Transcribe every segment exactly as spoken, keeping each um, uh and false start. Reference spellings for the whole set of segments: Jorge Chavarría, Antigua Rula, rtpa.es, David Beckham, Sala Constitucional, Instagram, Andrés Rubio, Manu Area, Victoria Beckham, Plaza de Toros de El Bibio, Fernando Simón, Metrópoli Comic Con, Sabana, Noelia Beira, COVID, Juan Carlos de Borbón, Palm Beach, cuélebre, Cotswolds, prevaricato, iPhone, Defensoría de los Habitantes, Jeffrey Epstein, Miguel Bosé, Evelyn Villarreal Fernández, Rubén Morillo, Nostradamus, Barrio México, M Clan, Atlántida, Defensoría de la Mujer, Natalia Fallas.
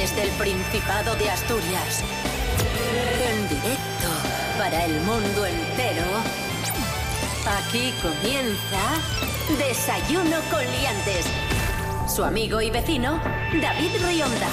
Desde el Principado de Asturias, en directo para el mundo entero, aquí comienza Desayuno con Liantes. Su amigo y vecino, David Rionda.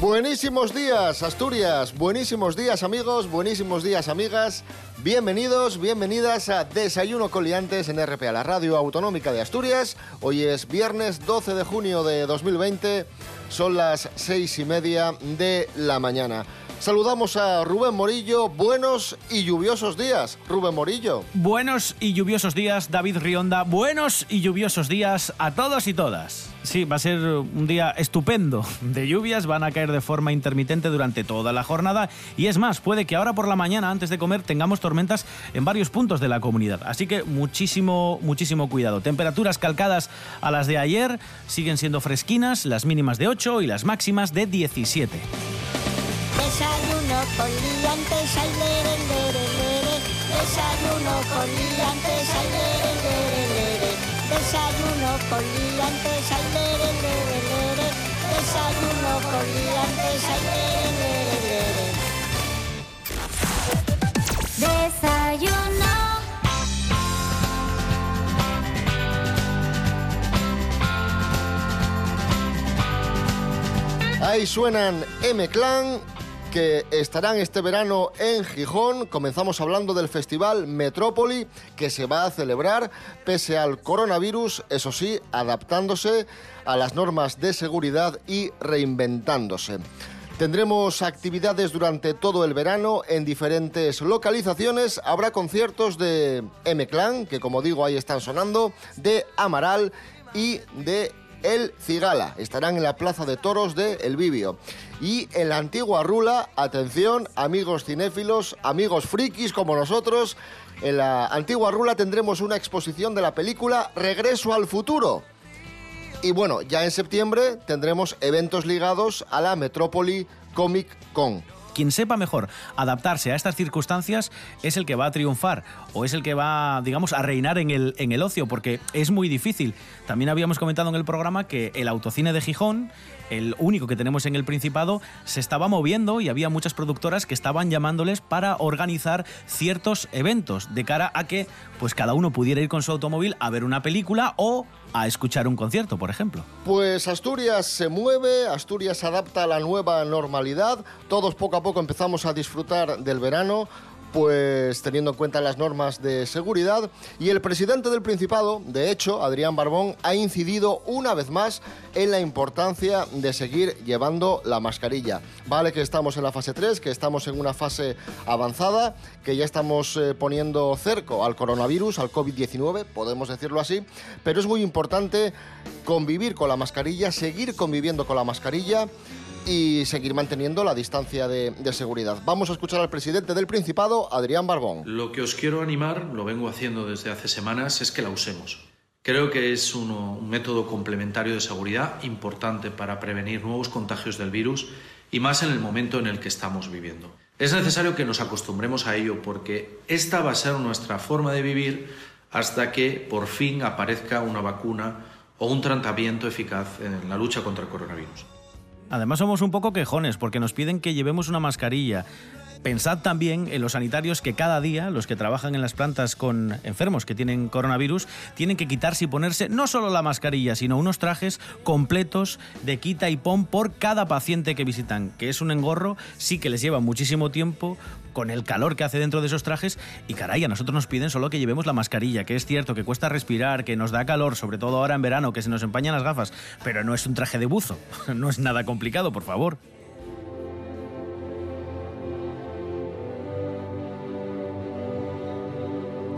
Buenísimos días, Asturias. Buenísimos días, amigos. Buenísimos días, amigas. Bienvenidos, bienvenidas a Desayuno con Liantes en R P A, la radio autonómica de Asturias. Hoy es viernes doce de junio de dos mil veinte. Son las seis y media de la mañana. Saludamos a Rubén Morillo. Buenos y lluviosos días, Rubén Morillo. Buenos y lluviosos días, David Rionda. Buenos y lluviosos días a todos y todas. Sí, va a ser un día estupendo de lluvias. Van a caer de forma intermitente durante toda la jornada. Y es más, puede que ahora por la mañana, antes de comer, tengamos tormentas en varios puntos de la comunidad. Así que muchísimo, muchísimo cuidado. Temperaturas calcadas a las de ayer. Siguen siendo fresquinas, las mínimas de ocho y las máximas de diecisiete. Desayuno con liantes, ay, lere, lere, lere. Desayuno con liantes, ay, lere, lere, lere. Desayuno con liantes, ay, lere, lere, lere. Desayuno con liantes, ay, lere, lere, lere. Desayuno. Ahí suenan M Clan, que estarán este verano en Gijón. Comenzamos hablando del festival Metrópoli, que se va a celebrar pese al coronavirus, eso sí, adaptándose a las normas de seguridad y reinventándose. Tendremos actividades durante todo el verano en diferentes localizaciones. Habrá conciertos de M Clan, que como digo ahí están sonando, de Amaral y de El Cigala. Estarán en la Plaza de Toros de El Bibio. Y en la Antigua Rula, atención, amigos cinéfilos, amigos frikis como nosotros, en la Antigua Rula tendremos una exposición de la película Regreso al Futuro. Y bueno, ya en septiembre tendremos eventos ligados a la Metrópoli Comic Con. Quien sepa mejor adaptarse a estas circunstancias es el que va a triunfar o es el que va, digamos, a reinar en el, en el ocio, porque es muy difícil. También habíamos comentado en el programa que el autocine de Gijón, el único que tenemos en el Principado, se estaba moviendo y había muchas productoras que estaban llamándoles para organizar ciertos eventos de cara a que pues cada uno pudiera ir con su automóvil a ver una película o a escuchar un concierto, por ejemplo. Pues Asturias se mueve, Asturias se adapta a la nueva normalidad, todos poco a poco empezamos a disfrutar del verano, pues teniendo en cuenta las normas de seguridad. Y el presidente del Principado, de hecho, Adrián Barbón, ha incidido una vez más en la importancia de seguir llevando la mascarilla. Vale que estamos en la fase tres, que estamos en una fase avanzada, que ya estamos eh, poniendo cerco al coronavirus, al COVID diecinueve, podemos decirlo así, pero es muy importante convivir con la mascarilla, seguir conviviendo con la mascarilla y seguir manteniendo la distancia de, de seguridad. Vamos a escuchar al presidente del Principado, Adrián Barbón. Lo que os quiero animar, lo vengo haciendo desde hace semanas, es que la usemos. Creo que es uno, un método complementario de seguridad importante para prevenir nuevos contagios del virus y más en el momento en el que estamos viviendo. Es necesario que nos acostumbremos a ello porque esta va a ser nuestra forma de vivir hasta que por fin aparezca una vacuna o un tratamiento eficaz en la lucha contra el coronavirus. Además somos un poco quejones porque nos piden que llevemos una mascarilla. Pensad también en los sanitarios que cada día, los que trabajan en las plantas con enfermos que tienen coronavirus, tienen que quitarse y ponerse no solo la mascarilla, sino unos trajes completos de quita y pon por cada paciente que visitan, que es un engorro, sí que les lleva muchísimo tiempo con el calor que hace dentro de esos trajes y caray, a nosotros nos piden solo que llevemos la mascarilla, que es cierto que cuesta respirar, que nos da calor, sobre todo ahora en verano, que se nos empañan las gafas, pero no es un traje de buzo, no es nada complicado, por favor.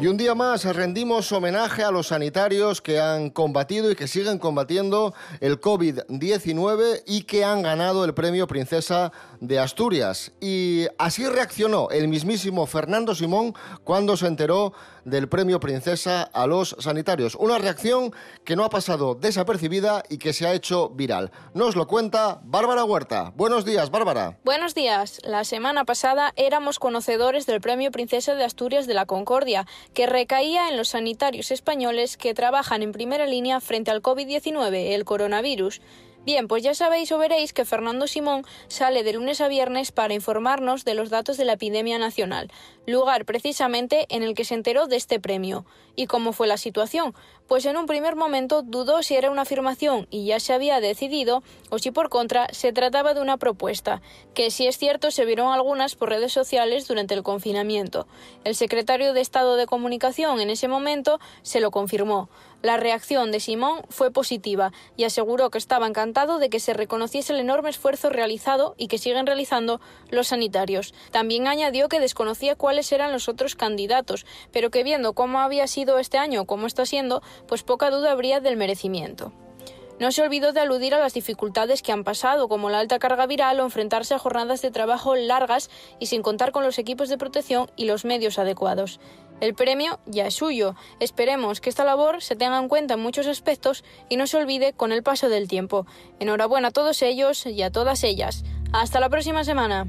Y un día más rendimos homenaje a los sanitarios que han combatido y que siguen combatiendo el COVID diecinueve y que han ganado el premio Princesa de Asturias. Y así reaccionó el mismísimo Fernando Simón cuando se enteró del premio Princesa a los sanitarios. Una reacción que no ha pasado desapercibida y que se ha hecho viral. Nos lo cuenta Bárbara Huerta. Buenos días, Bárbara. Buenos días. La semana pasada éramos conocedores del premio Princesa de Asturias de la Concordia, que recaía en los sanitarios españoles que trabajan en primera línea frente al COVID diecinueve, el coronavirus. Bien, pues ya sabéis o veréis que Fernando Simón sale de lunes a viernes para informarnos de los datos de la epidemia nacional, lugar precisamente en el que se enteró de este premio. ¿Y cómo fue la situación? Pues en un primer momento dudó si era una afirmación y ya se había decidido, o si por contra se trataba de una propuesta, que si es cierto se vieron algunas por redes sociales durante el confinamiento. El secretario de Estado de Comunicación en ese momento se lo confirmó. La reacción de Simón fue positiva y aseguró que estaba encantado de que se reconociese el enorme esfuerzo realizado y que siguen realizando los sanitarios. También añadió que desconocía cuáles eran los otros candidatos, pero que viendo cómo había sido este año, cómo está siendo, pues poca duda habría del merecimiento. No se olvidó de aludir a las dificultades que han pasado, como la alta carga viral o enfrentarse a jornadas de trabajo largas y sin contar con los equipos de protección y los medios adecuados. El premio ya es suyo. Esperemos que esta labor se tenga en cuenta en muchos aspectos y no se olvide con el paso del tiempo. Enhorabuena a todos ellos y a todas ellas. Hasta la próxima semana.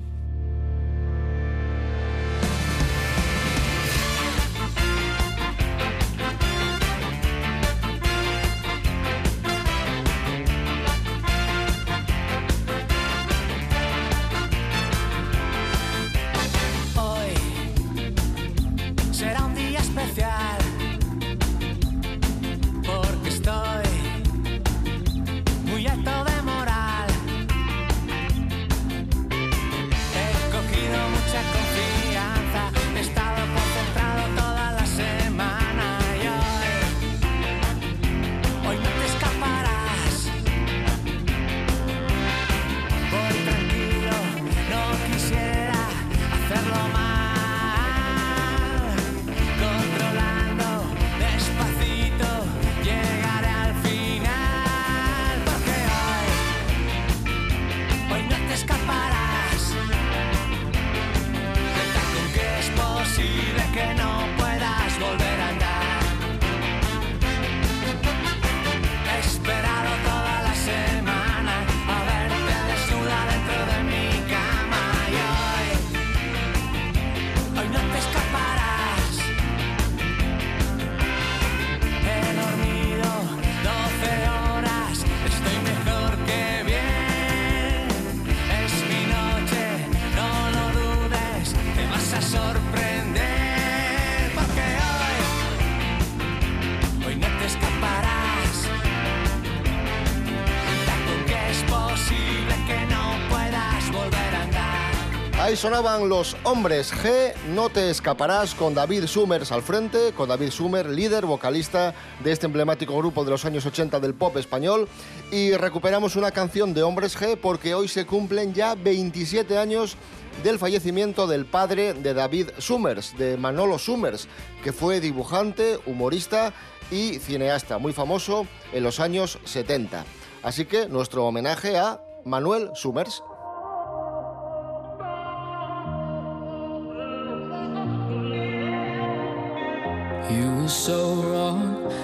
Ahí sonaban los Hombres G, No te escaparás, con David Summers al frente, con David Summers, líder, vocalista de este emblemático grupo de los años ochenta del pop español. Y recuperamos una canción de Hombres G porque hoy se cumplen ya veintisiete años del fallecimiento del padre de David Summers, de Manolo Summers, que fue dibujante, humorista y cineasta, muy famoso en los años setenta. Así que nuestro homenaje a Manuel Summers.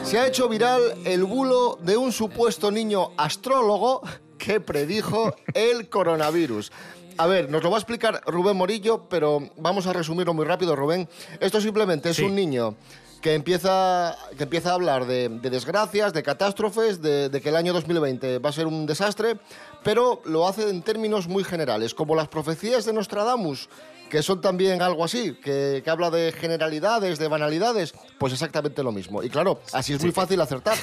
Se ha hecho viral el bulo de un supuesto niño astrólogo que predijo el coronavirus. A ver, nos lo va a explicar Rubén Morillo, pero vamos a resumirlo muy rápido, Rubén. Esto simplemente es sí. un niño que empieza, que empieza a hablar de, de desgracias, de catástrofes, de, de que el año dos mil veinte va a ser un desastre, pero lo hace en términos muy generales, como las profecías de Nostradamus, que son también algo así, que, que habla de generalidades, de banalidades, pues exactamente lo mismo. Y claro, así es muy fácil acertar.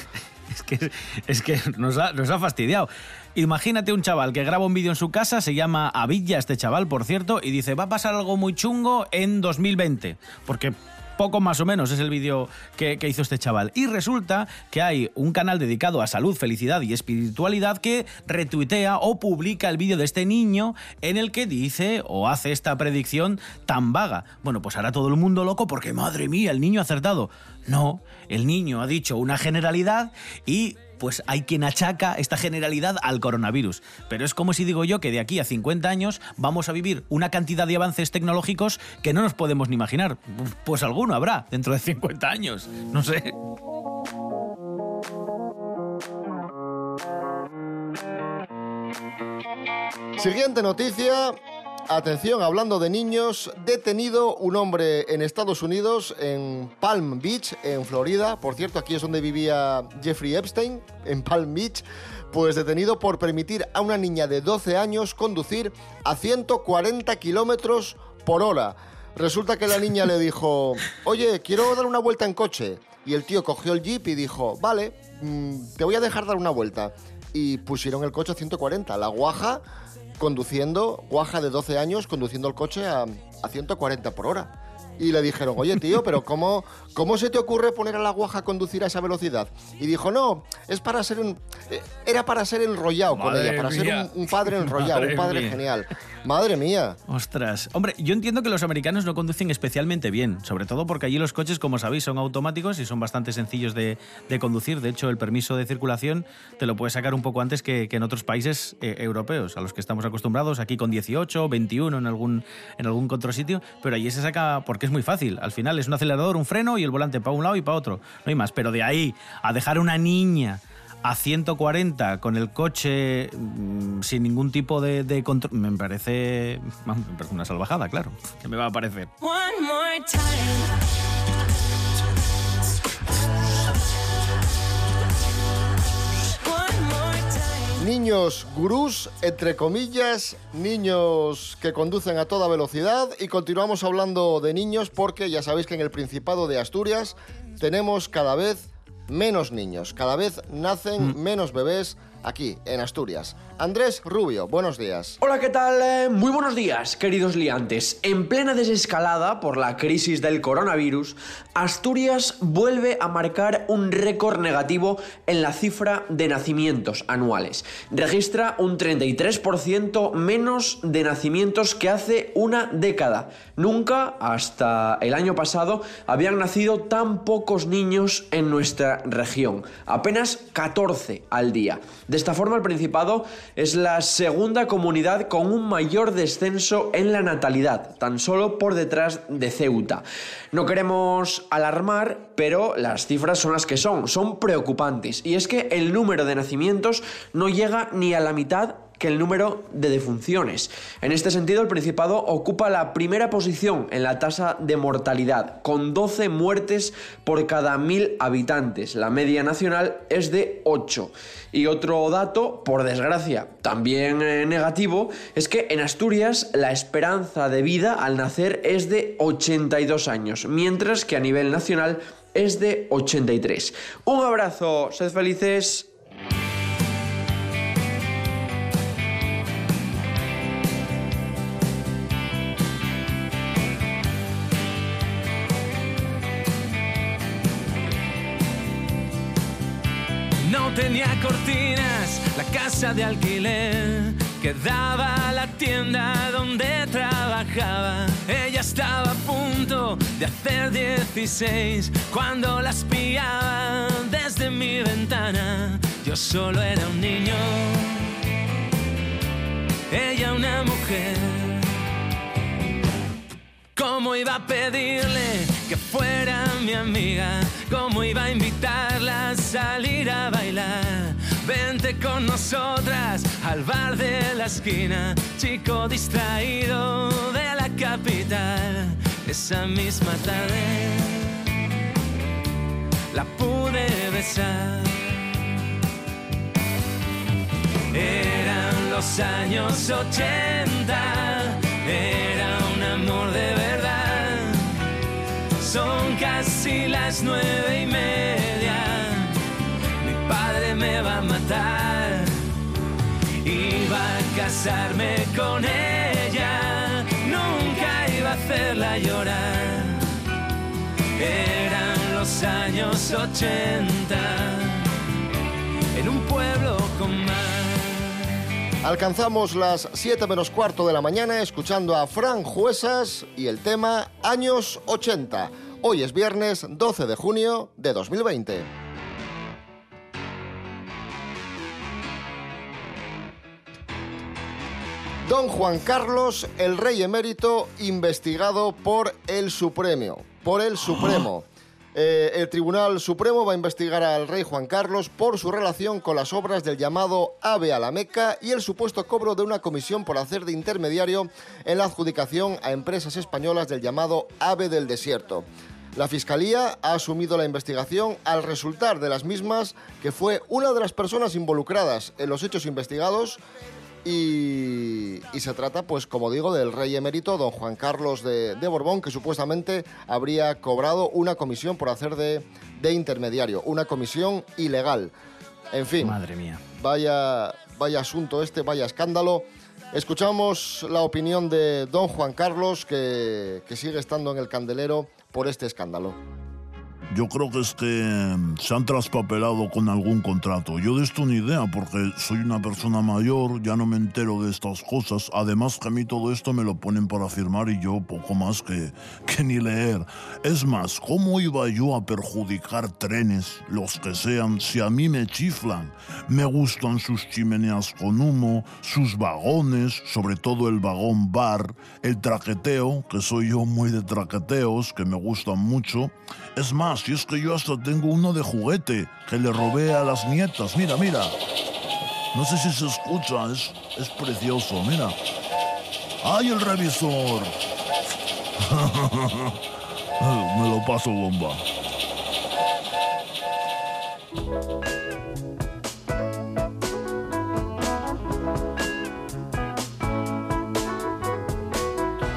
Es que, es que nos, ha, nos ha fastidiado. Imagínate un chaval que graba un vídeo en su casa, se llama Avilla este chaval, por cierto, y dice, va a pasar algo muy chungo en dos mil veinte, porque poco más o menos es el vídeo que, que hizo este chaval. Y resulta que hay un canal dedicado a salud, felicidad y espiritualidad que retuitea o publica el vídeo de este niño en el que dice o hace esta predicción tan vaga. Bueno, pues hará todo el mundo loco porque, madre mía, el niño ha acertado. No, el niño ha dicho una generalidad y pues hay quien achaca esta generalidad al coronavirus. Pero es como si digo yo que de aquí a cincuenta años vamos a vivir una cantidad de avances tecnológicos que no nos podemos ni imaginar. Pues alguno habrá dentro de cincuenta años, no sé. Siguiente noticia. Atención, hablando de niños, detenido un hombre en Estados Unidos, en Palm Beach, en Florida. Por cierto, aquí es donde vivía Jeffrey Epstein, en Palm Beach. Pues detenido por permitir a una niña de doce años conducir a ciento cuarenta kilómetros por hora. Resulta que la niña le dijo, oye, quiero dar una vuelta en coche. Y el tío cogió el jeep y dijo, vale, te voy a dejar dar una vuelta. Y pusieron el coche a ciento cuarenta. La guaja conduciendo, guaja de doce años, conduciendo el coche a, a ciento cuarenta por hora. Y le dijeron, oye, tío, pero ¿cómo, cómo se te ocurre poner a la guaja a conducir a esa velocidad? Y dijo, no, es para ser un, era para ser enrollado con ella, para ser un, un padre enrollado, un padre genial. ¡Madre mía! Ostras. Hombre, yo entiendo que los americanos no conducen especialmente bien, sobre todo porque allí los coches, como sabéis, son automáticos y son bastante sencillos de, de conducir. De hecho, el permiso de circulación te lo puedes sacar un poco antes que, que en otros países eh, europeos, a los que estamos acostumbrados, aquí con dieciocho, veintiuno en algún, en algún otro sitio, pero allí se saca porque es muy fácil. Al final es un acelerador, un freno y el volante para un lado y para otro. No hay más. Pero de ahí a dejar una niña a ciento cuarenta con el coche mmm, sin ningún tipo de, de control, me parece, me parece una salvajada, claro, que me va a parecer. One more time. Niños gurús, entre comillas, niños que conducen a toda velocidad. Y continuamos hablando de niños porque ya sabéis que en el Principado de Asturias tenemos cada vez menos niños, cada vez nacen menos bebés aquí, en Asturias. Andrés Rubio, buenos días. Hola, ¿qué tal? Muy buenos días, queridos liantes. En plena desescalada por la crisis del coronavirus, Asturias vuelve a marcar un récord negativo en la cifra de nacimientos anuales. Registra un treinta y tres por ciento menos de nacimientos que hace una década. Nunca, hasta el año pasado, habían nacido tan pocos niños en nuestra región. Apenas catorce al día. De esta forma, el Principado es la segunda comunidad con un mayor descenso en la natalidad, tan solo por detrás de Ceuta. No queremos alarmar, pero las cifras son las que son, son preocupantes. Y es que el número de nacimientos no llega ni a la mitad que el número de defunciones. En este sentido, el Principado ocupa la primera posición en la tasa de mortalidad, con doce muertes por cada mil habitantes. La media nacional es de ocho. Y otro dato, por desgracia, también eh, negativo, es que en Asturias la esperanza de vida al nacer es de ochenta y dos años, mientras que a nivel nacional es de ochenta y tres. Un abrazo, sed felices. Tenía cortinas, la casa de alquiler, quedaba la tienda donde trabajaba. Ella estaba a punto de hacer dieciséis cuando la espiaba desde mi ventana. Yo solo era un niño, ella una mujer. ¿Cómo iba a pedirle que fuera mi amiga? ¿Cómo iba a invitarla a salir a bailar? Vente con nosotras al bar de la esquina, chico distraído de la capital. Esa misma tarde la pude besar. Eran los años ochenta, era un amor de verdad. Son casi las nueve y media, mi padre me va a matar. Iba a casarme con ella, nunca iba a hacerla llorar. Eran los años ochenta, en un pueblo con mar. Alcanzamos las siete menos cuarto de la mañana escuchando a Fran Juesas y el tema Años ochenta. Hoy es viernes doce de junio de dos mil veinte. Don Juan Carlos, el rey emérito, investigado por el Supremo. Por el Supremo. Eh, el Tribunal Supremo va a investigar al rey Juan Carlos por su relación con las obras del llamado Ave a la Meca y el supuesto cobro de una comisión por hacer de intermediario en la adjudicación a empresas españolas del llamado Ave del Desierto. La Fiscalía ha asumido la investigación al resultar de las mismas que fue una de las personas involucradas en los hechos investigados y, y se trata, pues como digo, del rey emérito, don Juan Carlos de, de Borbón, que supuestamente habría cobrado una comisión por hacer de, de intermediario, una comisión ilegal. En fin, madre mía. Vaya, vaya asunto este, vaya escándalo. Escuchamos la opinión de don Juan Carlos, que, que sigue estando en el candelero por este escándalo. Yo creo que es que se han traspapelado con algún contrato. Yo de esto ni idea, porque soy una persona mayor, ya no me entero de estas cosas. Además, que a mí todo esto me lo ponen para firmar y yo poco más que, que ni leer. Es más, ¿cómo iba yo a perjudicar trenes, los que sean, si a mí me chiflan? Me gustan sus chimeneas con humo, sus vagones, sobre todo el vagón bar, el traqueteo, que soy yo muy de traqueteos, que me gustan mucho. Es más, si es que yo hasta tengo uno de juguete que le robé a las nietas. Mira, mira. No sé si se escucha, es, es precioso, mira. ¡Ay, el revisor! Me lo paso bomba.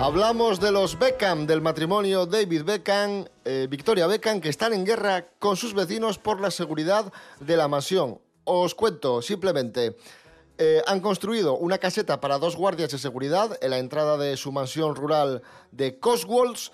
Hablamos de los Beckham, del matrimonio David Beckham, eh, Victoria Beckham, que están en guerra con sus vecinos por la seguridad de la mansión. Os cuento, simplemente, eh, han construido una caseta para dos guardias de seguridad en la entrada de su mansión rural de Cotswolds,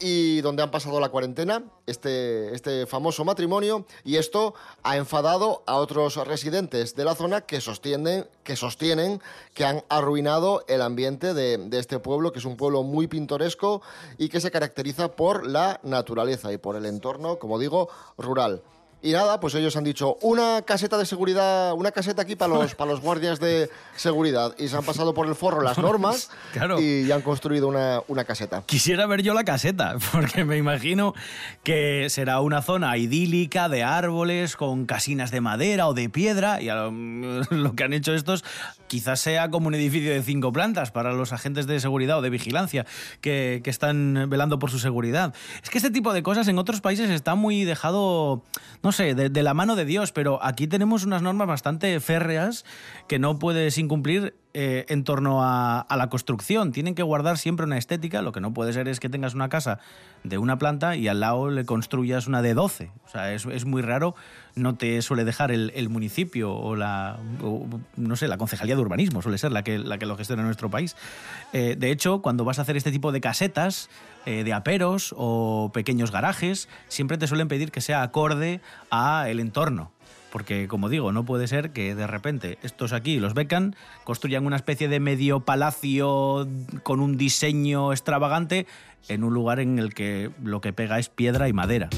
y donde han pasado la cuarentena, este, este famoso matrimonio, y esto ha enfadado a otros residentes de la zona que sostienen que, sostienen que han arruinado el ambiente de, de este pueblo, que es un pueblo muy pintoresco y que se caracteriza por la naturaleza y por el entorno, como digo, rural. Y nada, pues ellos han dicho, una caseta de seguridad, una caseta aquí para los, para los guardias de seguridad. Y se han pasado por el forro las normas claro. y han construido una, una caseta. Quisiera ver yo la caseta, porque me imagino que será una zona idílica de árboles, con casinas de madera o de piedra. Y lo, lo que han hecho estos quizás sea como un edificio de cinco plantas para los agentes de seguridad o de vigilancia que, que están velando por su seguridad. Es que este tipo de cosas en otros países está muy dejado... No No sé, de, de la mano de Dios, pero aquí tenemos unas normas bastante férreas que no puedes incumplir eh, en torno a, a la construcción. Tienen que guardar siempre una estética. Lo que no puede ser es que tengas una casa de una planta y al lado le construyas una de doce. O sea, es, es muy raro. No te suele dejar el, el municipio o la, o, no sé, la concejalía de urbanismo suele ser la que, la que lo gestiona en nuestro país. Eh, de hecho, cuando vas a hacer este tipo de casetas, eh, de aperos o pequeños garajes, siempre te suelen pedir que sea acorde a el entorno. Porque, como digo, no puede ser que de repente estos aquí, los Beckham, construyan una especie de medio palacio con un diseño extravagante en un lugar en el que lo que pega es piedra y madera.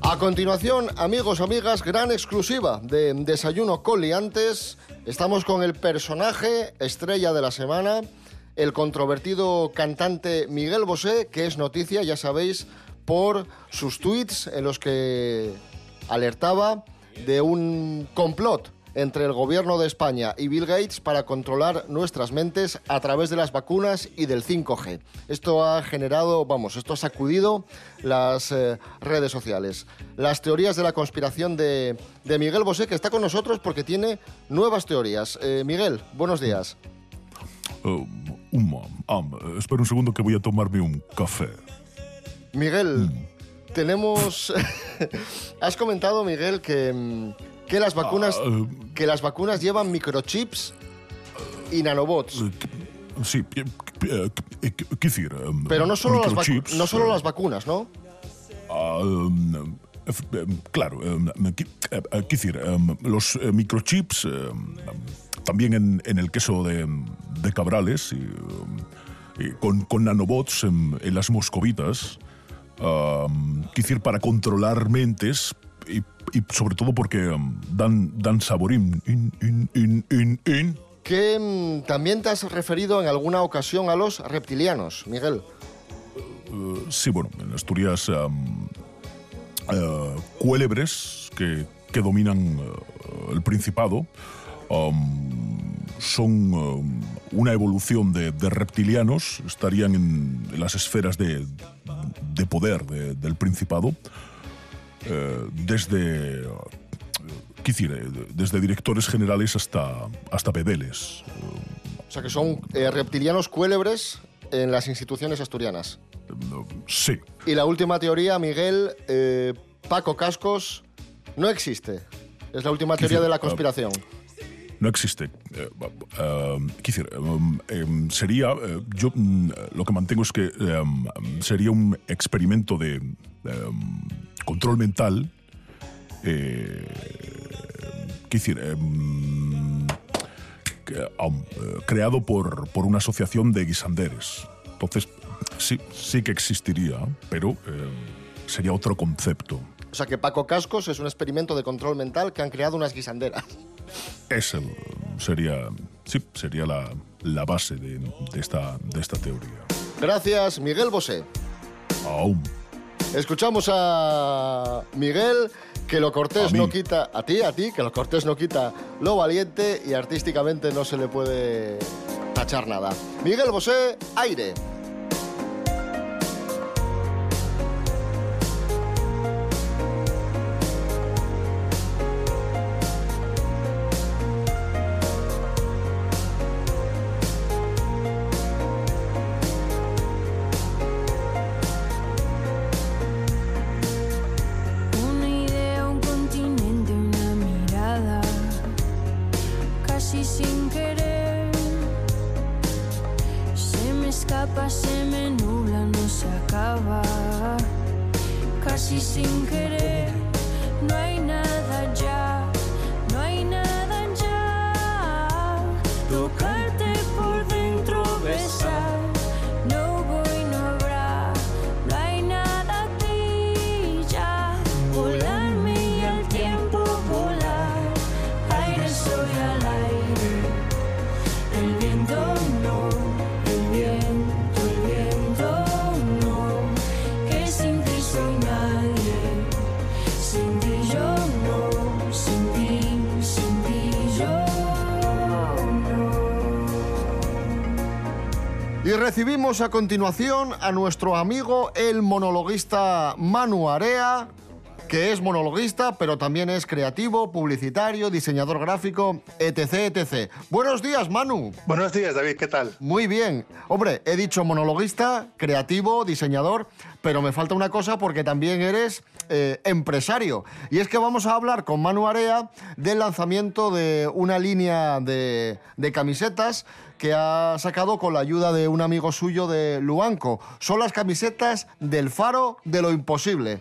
A continuación, amigos, amigas, gran exclusiva de Desayuno con Liantes. Estamos con el personaje estrella de la semana, el controvertido cantante Miguel Bosé, que es noticia, ya sabéis, por sus tuits en los que alertaba de un complot entre el gobierno de España y Bill Gates para controlar nuestras mentes a través de las vacunas y del cinco G. Esto ha generado, vamos, esto ha sacudido las eh, redes sociales. Las teorías de la conspiración de, de Miguel Bosé, que está con nosotros porque tiene nuevas teorías. Eh, Miguel, buenos días. Uh, um, um, espera un segundo que voy a tomarme un café. Miguel, mm. tenemos... Has comentado, Miguel, que... Que las vacunas, ah, uh, que las vacunas llevan microchips y nanobots. Sí, decir. Pero no solo, las, vacu no solo uh, las vacunas, ¿no? Uh, claro, decir, los microchips también en, en el queso de, de Cabrales, y, y con, con nanobots en, en las moscovitas, decir, para controlar mentes. Y, y sobre todo porque um, dan, dan saborín. In, in, in, in, in. Que um, también te has referido en alguna ocasión a los reptilianos, Miguel. uh, sí, bueno, en Asturias um, uh, cuélebres que, que dominan uh, el Principado, um, son uh, una evolución de, de reptilianos, estarían en, en las esferas de, de poder de, del Principado, uh, desde... Uh, ¿Qué decir? Desde directores generales hasta, hasta bedeles. O sea, que son eh, reptilianos cuélebres en las instituciones asturianas. Sí. Y la última teoría, Miguel, eh, Paco Cascos, no existe. Es la última teoría de la conspiración. Uh, no existe. Uh, uh, ¿Qué decir? Um, um, sería, uh, yo um, lo que mantengo es que um, sería un experimento de um, control mental. Eh, ¿Qué decir? Eh, creado por, por una asociación de guisanderes. Entonces, sí, sí que existiría, pero eh, sería otro concepto. O sea, que Paco Cascos es un experimento de control mental que han creado unas guisanderas. Ese sería, sí, sería la, la base de, de, esta, de esta teoría. Gracias, Miguel Bosé. Aún. Escuchamos a Miguel... Que lo cortés no quita... A ti, a ti, que lo cortés no quita lo valiente y artísticamente no se le puede tachar nada. Miguel Bosé, aire. Recibimos a continuación a nuestro amigo, el monologuista Manu Area, que es monologuista, pero también es creativo, publicitario, diseñador gráfico, etc, etcétera. Buenos días, Manu. Buenos días, David, ¿qué tal? Muy bien. Hombre, he dicho monologuista, creativo, diseñador, pero me falta una cosa porque también eres eh, empresario. Y es que vamos a hablar con Manu Area del lanzamiento de una línea de, de camisetas que ha sacado con la ayuda de un amigo suyo de Luanco. Son las camisetas del faro de lo imposible.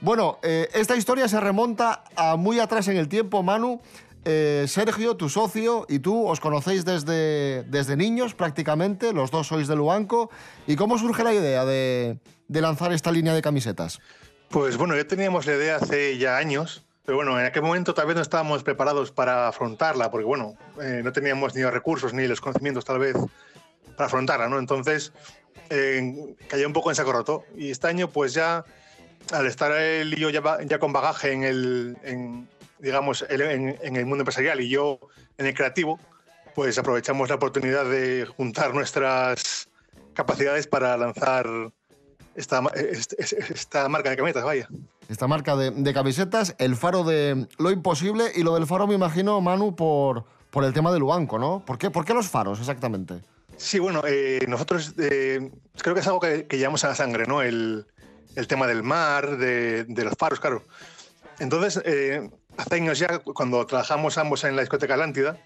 Bueno, eh, esta historia se remonta a muy atrás en el tiempo, Manu. Eh, Sergio, tu socio, y tú os conocéis desde, desde niños prácticamente, los dos sois de Luanco. ¿Y cómo surge la idea de, de lanzar esta línea de camisetas? Pues bueno, ya teníamos la idea hace ya años, pero bueno, en aquel momento tal vez no estábamos preparados para afrontarla, porque bueno, eh, no teníamos ni los recursos ni los conocimientos tal vez para afrontarla, ¿no? Entonces, eh, cayó un poco en saco roto. Y este año pues ya... Al estar él y yo ya, ya con bagaje en el, en, digamos, en, en el mundo empresarial y yo en el creativo, pues aprovechamos la oportunidad de juntar nuestras capacidades para lanzar esta, esta, esta marca de camisetas, vaya. Esta marca de, de camisetas, el faro de lo imposible, y lo del faro me imagino, Manu, por, por el tema de Luanco, ¿no? ¿Por qué, por qué los faros exactamente? Sí, bueno, eh, nosotros eh, creo que es algo que, que llevamos a la sangre, ¿no? El... el tema del mar, de, de los faros, claro. Entonces, eh, hace años ya, cuando trabajamos ambos en la discoteca Atlántida,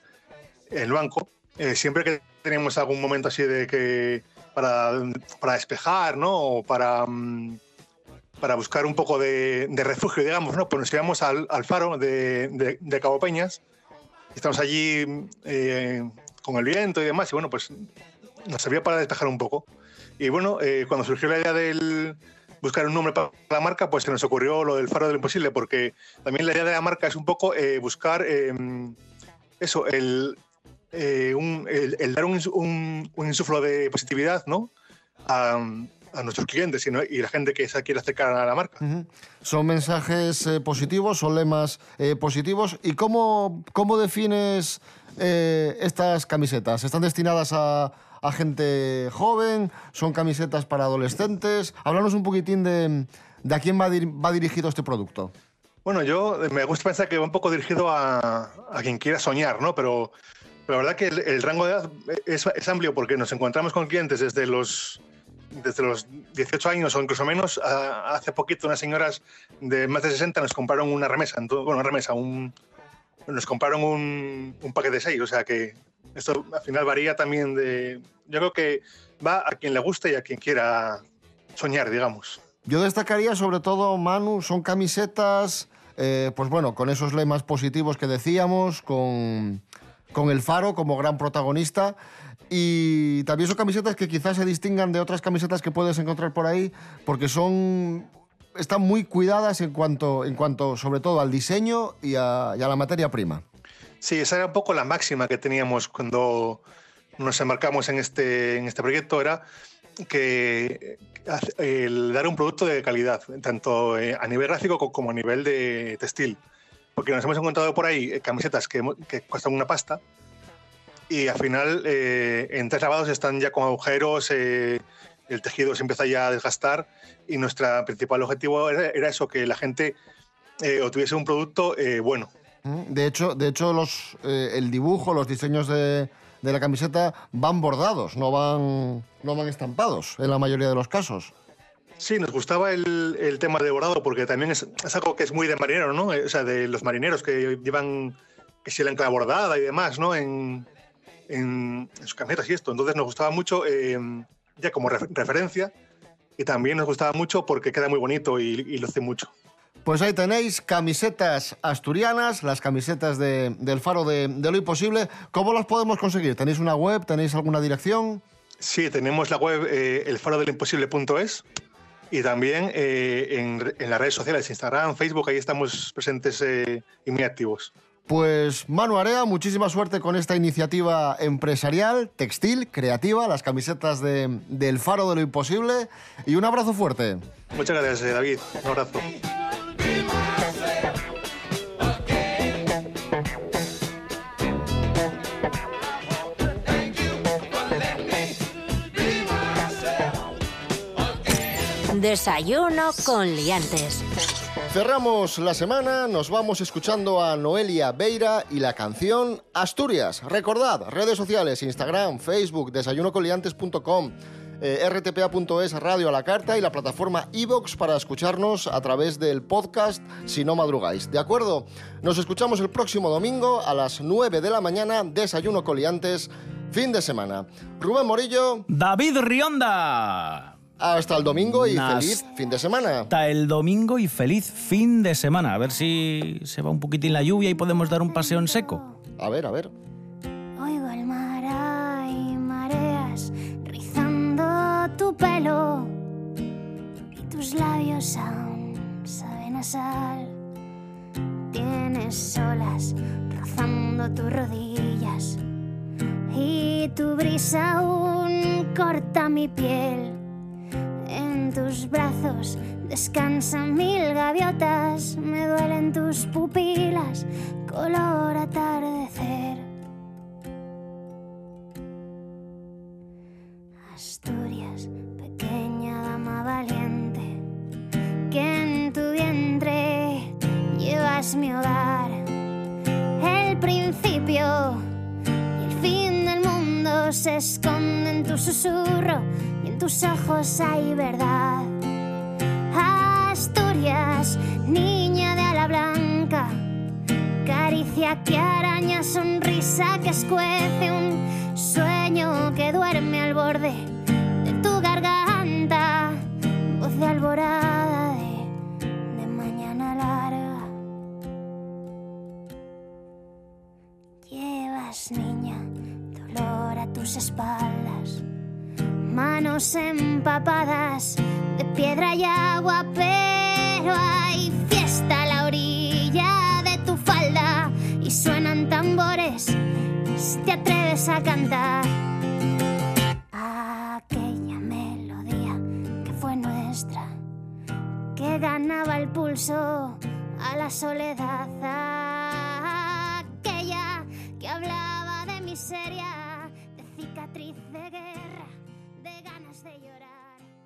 en Luanco, eh, siempre que teníamos algún momento así de que para, para despejar, ¿no? O para, para buscar un poco de, de refugio, digamos, ¿no? Pues nos íbamos al, al faro de, de, de Cabo Peñas, y estamos allí eh, con el viento y demás, y bueno, pues nos servía para despejar un poco. Y bueno, eh, cuando surgió la idea del... buscar un nombre para la marca, pues se nos ocurrió lo del faro de lo imposible, porque también la idea de la marca es un poco eh, buscar eh, eso, el, eh, un, el, el dar un, un, un insuflo de positividad, ¿no? A, a nuestros clientes sino, y la gente que se quiere acercar a la marca. Uh-huh. Son mensajes eh, positivos, son lemas eh, positivos. ¿Y cómo, cómo defines eh, estas camisetas? ¿Están destinadas a, a gente joven? ¿Son camisetas para adolescentes? Háblanos un poquitín de, de a quién va, dir, va dirigido este producto. Bueno, yo me gusta pensar que va un poco dirigido a, a quien quiera soñar, ¿no? Pero... Pero la verdad que el, el rango de edad es, es amplio porque nos encontramos con clientes desde los, desde los dieciocho años o incluso menos. A, hace poquito unas señoras de más de sesenta nos compraron una remesa, entonces, bueno, una remesa, un, nos compraron un, un paquete de seis. O sea que esto al final varía también de... Yo creo que va a quien le guste y a quien quiera soñar, digamos. Yo destacaría sobre todo, Manu, son camisetas, eh, pues bueno, con esos lemas positivos que decíamos, con... con el faro como gran protagonista, y también son camisetas que quizás se distingan de otras camisetas que puedes encontrar por ahí porque son, están muy cuidadas en cuanto, en cuanto sobre todo al diseño y a, y a la materia prima. Sí, esa era un poco la máxima que teníamos cuando nos embarcamos en este, en este proyecto, era que el dar un producto de calidad, tanto a nivel gráfico como a nivel de textil. Porque nos hemos encontrado por ahí camisetas que, que cuestan una pasta y al final eh, en tres lavados están ya con agujeros, eh, el tejido se empieza ya a desgastar, y nuestro principal objetivo era, era eso, que la gente eh, obtuviese un producto eh, bueno. De hecho, de hecho los, eh, el dibujo, los diseños de, de la camiseta van bordados, no van, no van estampados en la mayoría de los casos. Sí, nos gustaba el, el tema de bordado porque también es, es algo que es muy de marinero, ¿no? O sea, de los marineros que llevan, que se la ancla bordada y demás, ¿no? En, en, en sus camisetas y esto. Entonces nos gustaba mucho, eh, ya como refer- referencia, y también nos gustaba mucho porque queda muy bonito y, y luce mucho. Pues ahí tenéis camisetas asturianas, las camisetas de, del Faro de, de lo Imposible. ¿Cómo las podemos conseguir? ¿Tenéis una web? ¿Tenéis alguna dirección? Sí, tenemos la web eh, el faro del imposible punto es. Y también eh, en, en las redes sociales, Instagram, Facebook, ahí estamos presentes eh, y muy activos. Pues Manu Area, muchísima suerte con esta iniciativa empresarial, textil, creativa, las camisetas de, del Faro de lo Imposible, y un abrazo fuerte. Muchas gracias, David. Un abrazo. Desayuno con liantes. Cerramos la semana, nos vamos escuchando a Noelia Beira y la canción Asturias. Recordad, redes sociales, Instagram, Facebook, desayuno con liantes punto com, eh, erre te pe a punto es, Radio a la Carta, y la plataforma iVoox para escucharnos a través del podcast si no madrugáis. ¿De acuerdo? Nos escuchamos el próximo domingo a las nueve de la mañana, Desayuno con Liantes, fin de semana. Rubén Morillo. David Rionda. Hasta el domingo y Nas... feliz fin de semana. Hasta el domingo y feliz fin de semana. A ver si se va un poquitín la lluvia y podemos dar un paseo en seco. A ver, a ver. Oigo el mar, hay mareas rizando tu pelo, y tus labios aún saben a sal. Tienes olas rozando tus rodillas, y tu brisa aún corta mi piel. En tus brazos descansan mil gaviotas, me duelen tus pupilas, color atardecer. Asturias, pequeña dama valiente, que en tu vientre llevas mi hogar. El principio y el fin del mundo se esconden en tu susurro, tus ojos hay verdad. Asturias, niña de ala blanca, caricia que araña, sonrisa que escuece, un sueño que duerme al borde de tu garganta, voz de alborada de, de mañana larga. Llevas, niña, dolor a tus espaldas, manos empapadas de piedra y agua, pero hay fiesta a la orilla de tu falda y suenan tambores si te atreves a cantar aquella melodía que que ganaba el pulso a la soledad aquella que hablaba de miseria, de cicatriz de guerra, de ganas de llorar.